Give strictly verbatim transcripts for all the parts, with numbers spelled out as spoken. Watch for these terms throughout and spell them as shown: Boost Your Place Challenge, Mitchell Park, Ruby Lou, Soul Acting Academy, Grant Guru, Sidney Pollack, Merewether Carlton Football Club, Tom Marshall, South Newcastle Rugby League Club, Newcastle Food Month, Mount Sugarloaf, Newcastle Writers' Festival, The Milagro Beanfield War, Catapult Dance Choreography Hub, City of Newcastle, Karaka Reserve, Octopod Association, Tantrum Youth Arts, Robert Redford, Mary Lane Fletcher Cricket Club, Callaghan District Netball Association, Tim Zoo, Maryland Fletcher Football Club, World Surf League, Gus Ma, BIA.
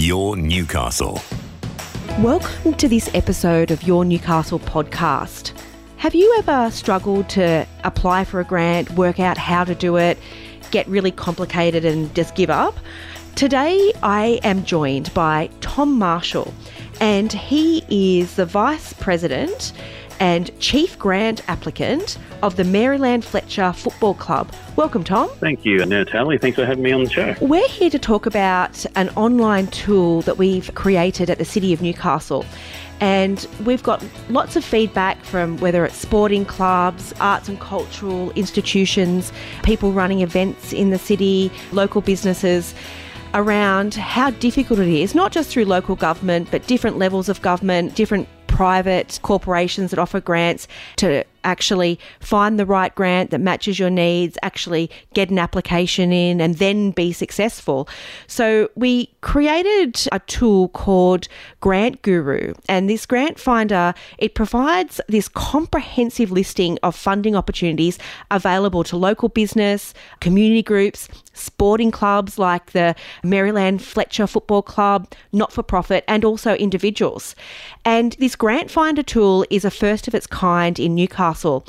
Your Newcastle. Welcome to this episode of Your Newcastle podcast. Have you ever struggled to apply for a grant, work out how to do it, get really complicated and just give up? Today I am joined by Tom Marshall, and he is the Vice President and Chief Grant Applicant of the Maryland Fletcher Football Club. Welcome, Tom. Thank you, Natalie. Thanks for having me on the show. We're here to talk about an online tool that we've created at the City of Newcastle. And we've got lots of feedback from whether it's sporting clubs, arts and cultural institutions, people running events in the city, local businesses, around how difficult it is, not just through local government, but different levels of government, different private corporations that offer grants, to actually find the right grant that matches your needs, actually get an application in and then be successful. So we created a tool called Grant Guru, and this grant finder, it provides this comprehensive listing of funding opportunities available to local business, community groups, sporting clubs like the Maryland Fletcher Football Club, not-for-profit, and also individuals. And this Grant Finder tool is a first of its kind in Newcastle,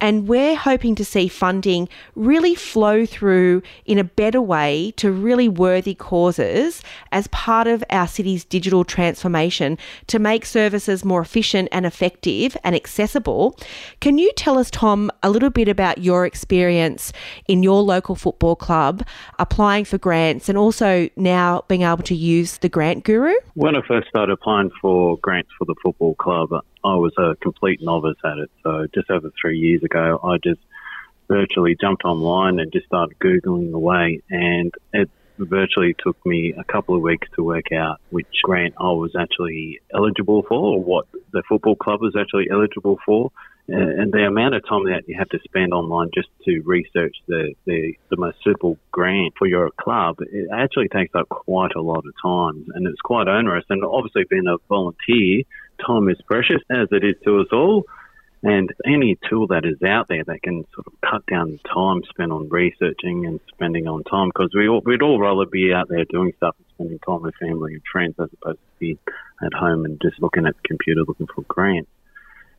and we're hoping to see funding really flow through in a better way to really worthy causes as part of our city's digital transformation to make services more efficient and effective and accessible. Can you tell us, Tom, a little bit about your experience in your local football club applying for grants and also now being able to use the Grant Guru? When I first started applying for grants for the football club, I was a complete novice at it. So just over three years ago, I just virtually jumped online and just started Googling away, and it virtually took me a couple of weeks to work out which grant I was actually eligible for, or what the football club was actually eligible for. And the amount of time that you have to spend online just to research the, the, the most suitable grant for your club, it actually takes up quite a lot of time, and it's quite onerous. And obviously being a volunteer, time is precious, as it is to us all. And any tool that is out there that can sort of cut down time spent on researching and spending on time, because we all, we'd all rather be out there doing stuff and spending time with family and friends as opposed to be at home and just looking at the computer looking for grants.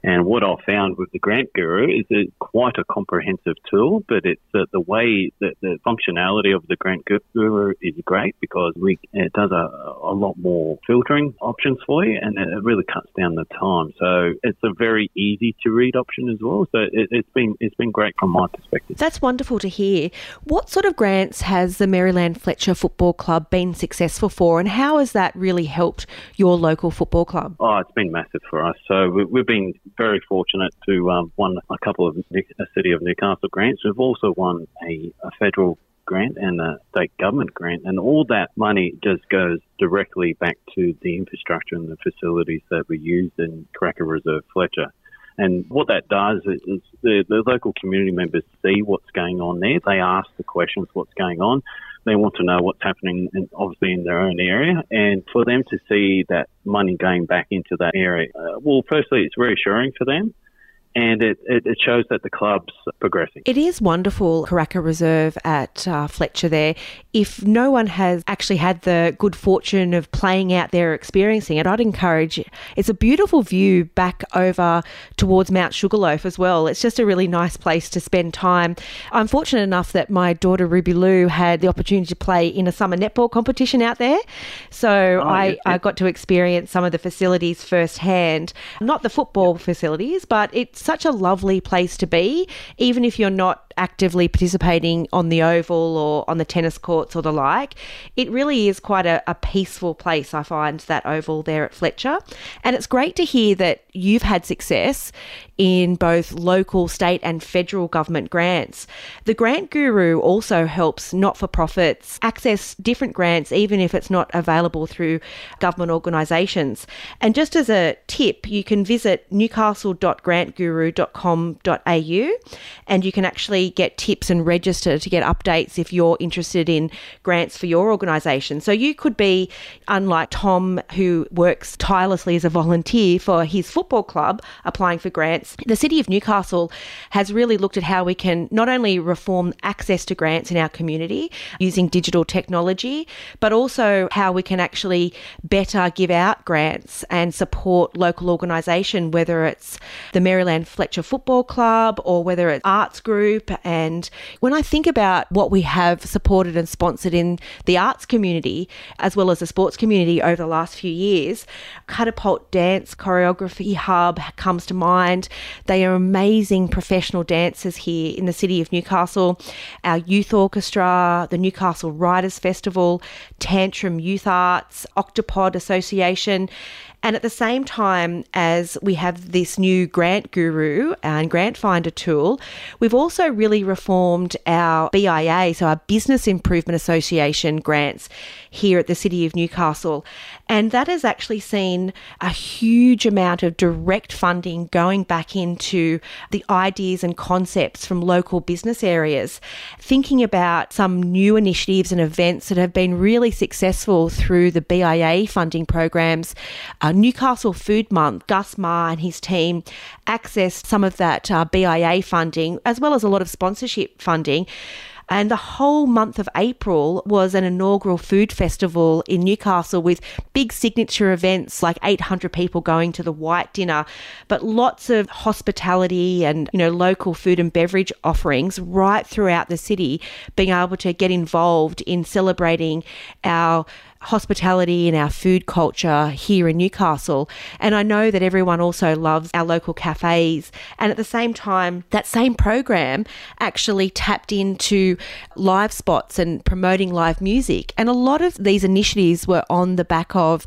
And what I found with the Grant Guru is it's quite a comprehensive tool, but it's uh, the way that the functionality of the Grant Guru is great, because we, it does a, a lot more filtering options for you, and it really cuts down the time. So it's a very easy to read option as well. So it, it's been it's been great from my perspective. That's wonderful to hear. What sort of grants has the Maryland Fletcher Football Club been successful for, and how has that really helped your local football club? Oh, it's been massive for us. So we, we've been very fortunate to um, won a couple of New- a City of Newcastle grants. We've also won a, a federal grant and a state government grant, and all that money just goes directly back to the infrastructure and the facilities that we use in Karaka Reserve Fletcher. And what that does is the, the local community members see what's going on there. They ask the questions, what's going on. They want to know what's happening, in, obviously, in their own area. And for them to see that money going back into that area, uh, well, firstly, it's reassuring for them. And it, it shows that the club's progressing. It is wonderful, Karaka Reserve at uh, Fletcher there. If no one has actually had the good fortune of playing out there, experiencing it, I'd encourage it. It's a beautiful view back over towards Mount Sugarloaf as well. It's just a really nice place to spend time. I'm fortunate enough that my daughter Ruby Lou had the opportunity to play in a summer netball competition out there. So oh, I, yes, yes. I got to experience some of the facilities firsthand. Not the football facilities, but it's such a lovely place to be, even if you're not actively participating on the oval or on the tennis courts or the like. It really is quite a, a peaceful place, I find, that oval there at Fletcher. And it's great to hear that you've had success in both local, state and federal government grants. The Grant Guru also helps not-for-profits access different grants, even if it's not available through government organisations. And just as a tip, you can visit newcastle dot grant guru dot com dot a u and you can actually free, get tips and register to get updates if you're interested in grants for your organisation. So you could be, unlike Tom, who works tirelessly as a volunteer for his football club, applying for grants. The City of Newcastle has really looked at how we can not only reform access to grants in our community using digital technology, but also how we can actually better give out grants and support local organisation, whether it's the Maryland Fletcher Football Club or whether it's arts group. And when I think about what we have supported and sponsored in the arts community, as well as the sports community over the last few years, Catapult Dance Choreography Hub comes to mind. They are amazing professional dancers here in the City of Newcastle. Our youth orchestra, the Newcastle Writers' Festival, Tantrum Youth Arts, Octopod Association. And at the same time as we have this new Grant Guru and Grant Finder tool, we've also really reformed our B I A, so our Business Improvement Association grants here at the City of Newcastle. And that has actually seen a huge amount of direct funding going back into the ideas and concepts from local business areas, thinking about some new initiatives and events that have been really successful through the B I A funding programs. Uh, Newcastle Food Month, Gus Ma and his team accessed some of that uh, B I A funding, as well as a lot of sponsorship funding. And the whole month of April was an inaugural food festival in Newcastle with big signature events like eight hundred people going to the White Dinner, but lots of hospitality and, you know, local food and beverage offerings right throughout the city, being able to get involved in celebrating our hospitality and our food culture here in Newcastle. And I know that everyone also loves our local cafes. And at the same time, that same program actually tapped into live spots and promoting live music. And a lot of these initiatives were on the back of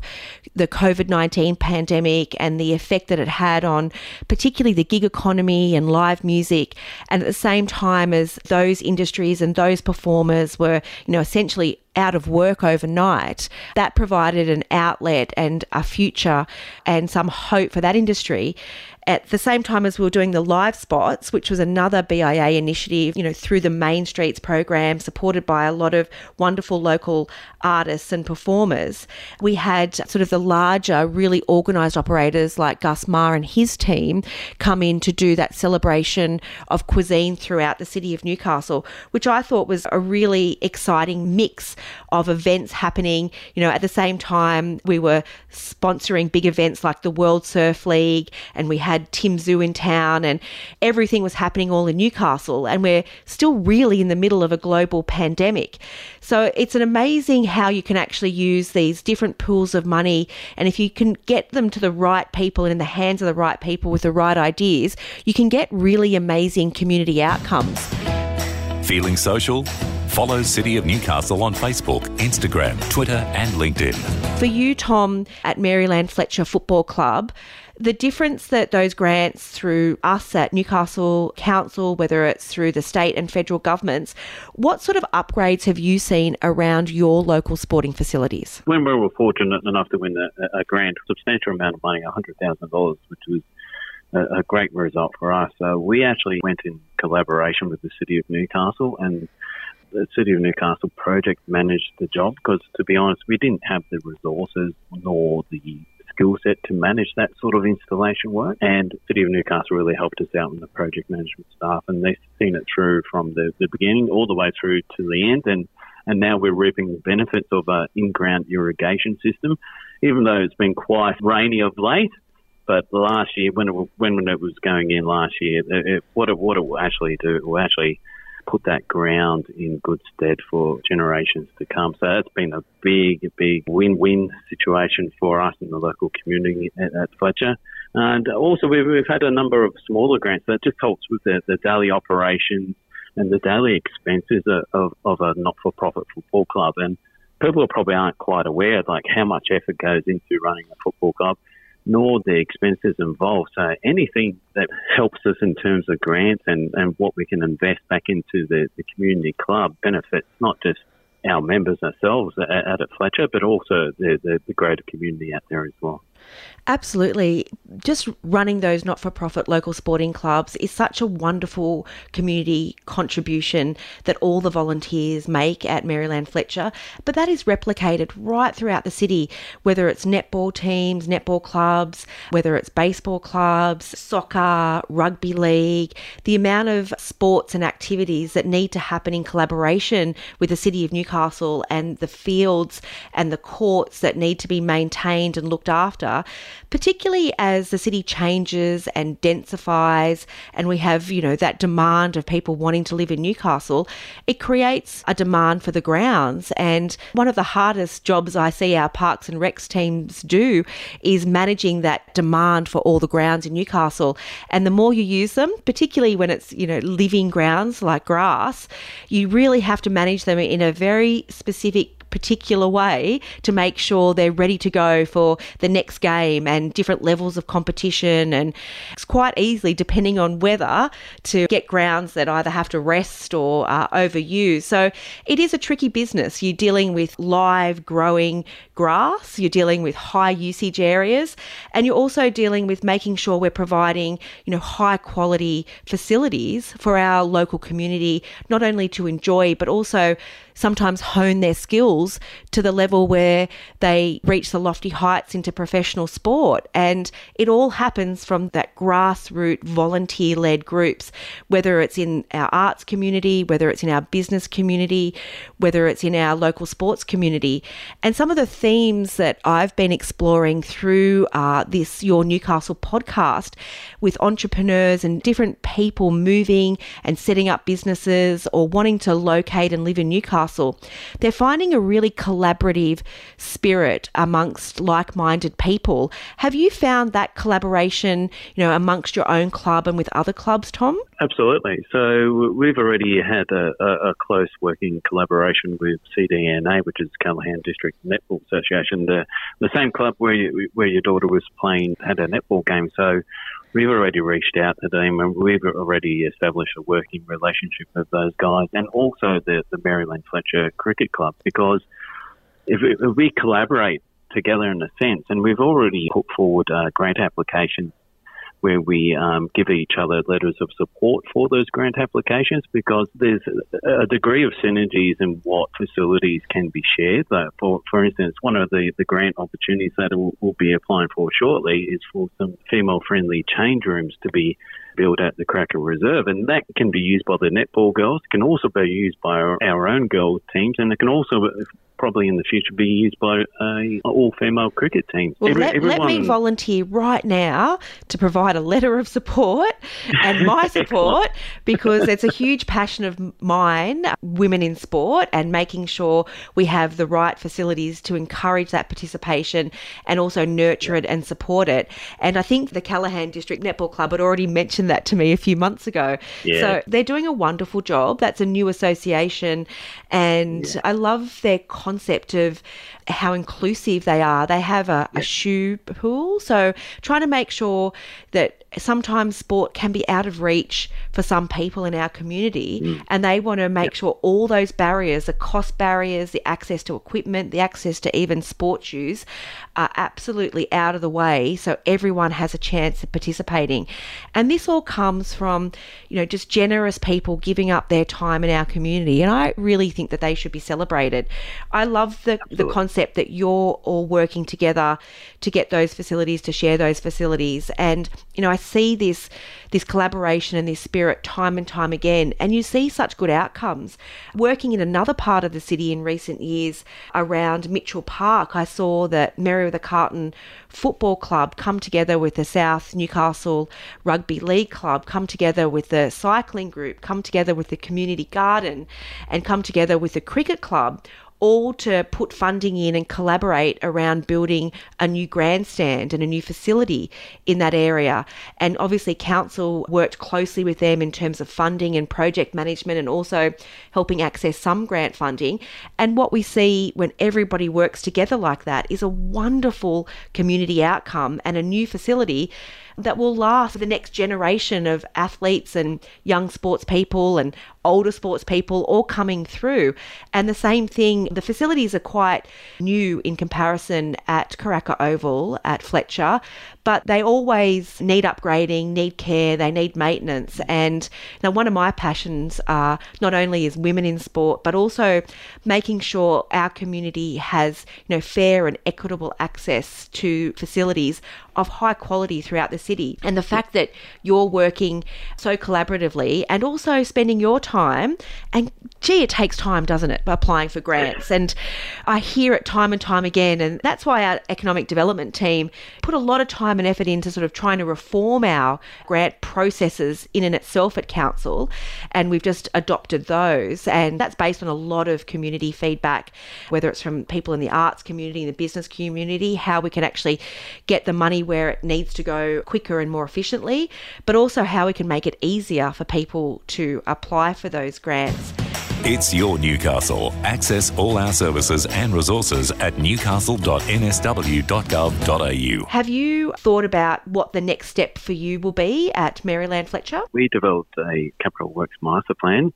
the COVID nineteen pandemic and the effect that it had on particularly the gig economy and live music. And at the same time as those industries and those performers were, you know, essentially out of work overnight, that provided an outlet and a future and some hope for that industry. At the same time as we were doing the live spots, which was another B I A initiative, you know, through the Main Streets program, supported by a lot of wonderful local artists and performers, we had sort of the larger, really organised operators like Gus Ma and his team come in to do that celebration of cuisine throughout the City of Newcastle, which I thought was a really exciting mix of events happening. You know, at the same time, we were sponsoring big events like the World Surf League, and we had Tim Zoo in town, and everything was happening all in Newcastle, and we're still really in the middle of a global pandemic. So it's an amazing how you can actually use these different pools of money, and if you can get them to the right people and in the hands of the right people with the right ideas, you can get really amazing community outcomes. Feeling social? Follow City of Newcastle on Facebook, Instagram, Twitter and LinkedIn. For you, Tom, at Maryland Fletcher Football Club, the difference that those grants through us at Newcastle Council, whether it's through the state and federal governments, what sort of upgrades have you seen around your local sporting facilities? When we were fortunate enough to win a, a grant, a substantial amount of money, one hundred thousand dollars, which was a, a great result for us. So we actually went in collaboration with the City of Newcastle, and the City of Newcastle project managed the job because, to be honest, we didn't have the resources nor the skill set to manage that sort of installation work, and City of Newcastle really helped us out in the project management staff, and they've seen it through from the, the beginning all the way through to the end, and and now we're reaping the benefits of an in-ground irrigation system, even though it's been quite rainy of late. But last year, when it, when it was going in last year, it, it, what, it, what it will actually do, it will actually put that ground in good stead for generations to come. So that's been a big, big win-win situation for us in the local community at, at Fletcher. And also we've, we've had a number of smaller grants that just helps with the, the daily operations and the daily expenses of, of a not-for-profit football club. And people probably aren't quite aware of like how much effort goes into running a football club, nor the expenses involved. So anything that helps us in terms of grants and, and what we can invest back into the, the community club benefits not just our members ourselves at, at Fletcher, but also the, the, the greater community out there as well. Absolutely. Just running those not-for-profit local sporting clubs is such a wonderful community contribution that all the volunteers make at Maryland Fletcher, but that is replicated right throughout the city, whether it's netball teams, netball clubs, whether it's baseball clubs, soccer, rugby league, the amount of sports and activities that need to happen in collaboration with the City of Newcastle and the fields and the courts that need to be maintained and looked after, particularly as the city changes and densifies and we have, you know, that demand of people wanting to live in Newcastle, it creates a demand for the grounds. And one of the hardest jobs I see our Parks and Recs teams do is managing that demand for all the grounds in Newcastle. And the more you use them, particularly when it's, you know, living grounds like grass, you really have to manage them in a very specific particular way to make sure they're ready to go for the next game and different levels of competition. And it's quite easily, depending on weather, to get grounds that either have to rest or are overused. So it is a tricky business. You're dealing with live growing grass, you're dealing with high usage areas, and you're also dealing with making sure we're providing, you know, high quality facilities for our local community, not only to enjoy, but also sometimes hone their skills to the level where they reach the lofty heights into professional sport. And it all happens from that grassroots volunteer-led groups, whether it's in our arts community, whether it's in our business community, whether it's in our local sports community. And some of the themes that I've been exploring through uh, this Your Newcastle podcast with entrepreneurs and different people moving and setting up businesses or wanting to locate and live in Newcastle, they're finding a really collaborative spirit amongst like-minded people. Have you found that collaboration, you know, amongst your own club and with other clubs, Tom? Absolutely. So we've already had a, a close working collaboration with C D N A, which is Callaghan District Netball Association, the, the same club where, you, where your daughter was playing, had a netball game. So we've already reached out to them and we've already established a working relationship with those guys, and also the, the Mary Lane Fletcher Cricket Club, because if we collaborate together in a sense, and we've already put forward a grant application where we um, give each other letters of support for those grant applications, because there's a degree of synergies in what facilities can be shared. But for, for instance, one of the, the grant opportunities that we'll, we'll be applying for shortly is for some female-friendly change rooms to be built at the Cracker Reserve, and that can be used by the netball girls, it can also be used by our, our own girls' teams, and it can also probably in the future be used by uh, all-female cricket teams. Well, Every, let, everyone... let me volunteer right now to provide a letter of support and my support because it's a huge passion of mine, women in sport, and making sure we have the right facilities to encourage that participation and also nurture it and support it. And I think the Callaghan District Netball Club had already mentioned that to me a few months ago. Yeah. So they're doing a wonderful job. That's a new association, and yeah. I love their concept of how inclusive they are. They have a, yeah. a shoe pool, so trying to make sure that sometimes sport can be out of reach for some people in our community, mm. and they want to make yeah. sure all those barriers, the cost barriers, the access to equipment, the access to even sport shoes, are absolutely out of the way so everyone has a chance of participating. And this all comes from, you know, just generous people giving up their time in our community, and I really think that they should be celebrated. I love the, the concept that you're all working together to get those facilities, to share those facilities. And, you know, I see this this collaboration and this spirit time and time again, and you see such good outcomes. Working in another part of the city in recent years around Mitchell Park, I saw that Merewether Carlton Football Club come together with the South Newcastle Rugby League Club, come together with the cycling group, come together with the community garden, and come together with the cricket club, all to put funding in and collaborate around building a new grandstand and a new facility in that area. And obviously council worked closely with them in terms of funding and project management, and also helping access some grant funding. And what we see when everybody works together like that is a wonderful community outcome and a new facility that will last for the next generation of athletes and young sports people and older sports people all coming through. And the same thing, the facilities are quite new in comparison at Karaka Oval at Fletcher, but they always need upgrading, need care, they need maintenance. And now one of my passions are not only is women in sport, but also making sure our community has, you know, fair and equitable access to facilities of high quality throughout the city. And the fact that you're working so collaboratively and also spending your time, and gee, it takes time, doesn't it, applying for grants. And I hear it time and time again. And that's why our economic development team put a lot of time and effort into sort of trying to reform our grant processes in and itself at council. And we've just adopted those. And that's based on a lot of community feedback, whether it's from people in the arts community, in the business community, how we can actually get the money where it needs to go quicker and more efficiently, but also how we can make it easier for people to apply for those grants. It's your Newcastle. Access all our services and resources at newcastle dot n s w dot gov dot a u. Have you thought about what the next step for you will be at Maryland Fletcher? We developed a capital works master plan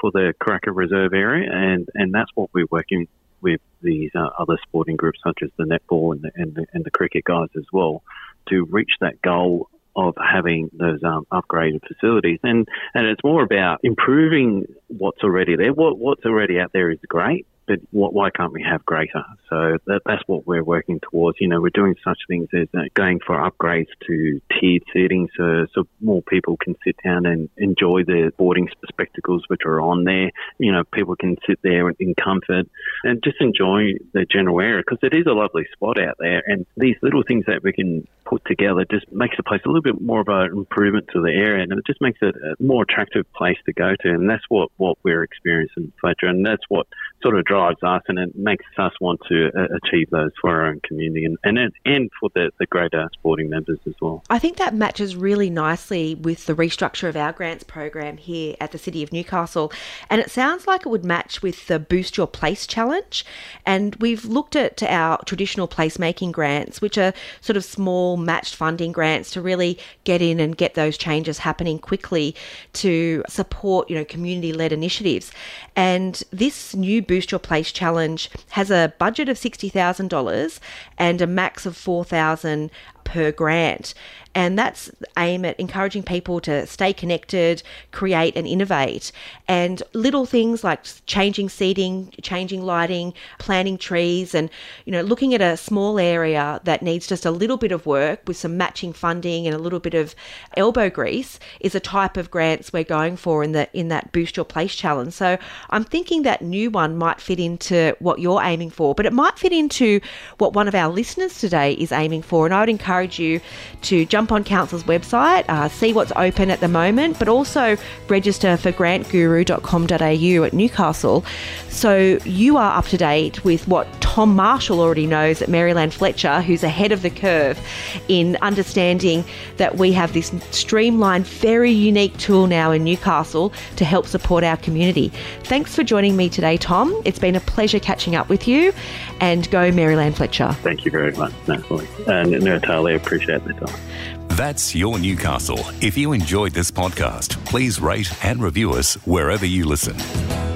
for the Karaka Reserve area, and, and that's what we're working with these uh, other sporting groups such as the netball and the, and the, and the cricket guys as well, to reach that goal of having those um, upgraded facilities. And, and it's more about improving what's already there. What, what's already out there is great, but what, why can't we have greater? So that, that's what we're working towards. You know, we're doing such things as going for upgrades to tiered seating so, so more people can sit down and enjoy the boarding spectacles which are on there. You know, people can sit there in comfort and just enjoy the general area, because it is a lovely spot out there. And these little things that we can put together just makes the place a little bit more of an improvement to the area, and it just makes it a more attractive place to go to. And that's what, what we're experiencing in Fletcher, and that's what sort of drives us, and it makes us want to uh, achieve those for our own community and and, and for the, the greater sporting members as well. I think that matches really nicely with the restructure of our grants program here at the City of Newcastle, and it sounds like it would match with the Boost Your Place Challenge. And we've looked at our traditional placemaking grants, which are sort of small matched funding grants to really get in and get those changes happening quickly to support, you know, community-led initiatives. And this new Boost Your Place Challenge has a budget of sixty thousand dollars and a max of four thousand dollars per grant. And that's aimed at encouraging people to stay connected, create and innovate. And little things like changing seating, changing lighting, planting trees, and, you know, looking at a small area that needs just a little bit of work with some matching funding and a little bit of elbow grease is a type of grants we're going for in the in that Boost Your Place Challenge. So I'm thinking that new one might fit into what you're aiming for, but it might fit into what one of our listeners today is aiming for. And I would encourage you to jump on Council's website, uh, see what's open at the moment, but also register for grant guru dot com dot a u at Newcastle, so you are up to date with what Tom Marshall already knows at Maryland Fletcher, who's ahead of the curve in understanding that we have this streamlined, very unique tool now in Newcastle to help support our community. Thanks for joining me today, Tom. It's been a pleasure catching up with you, and go Maryland Fletcher. Thank you very much, Natalie, and Natalie, appreciate the time. That's your Newcastle. If you enjoyed this podcast, please rate and review us wherever you listen.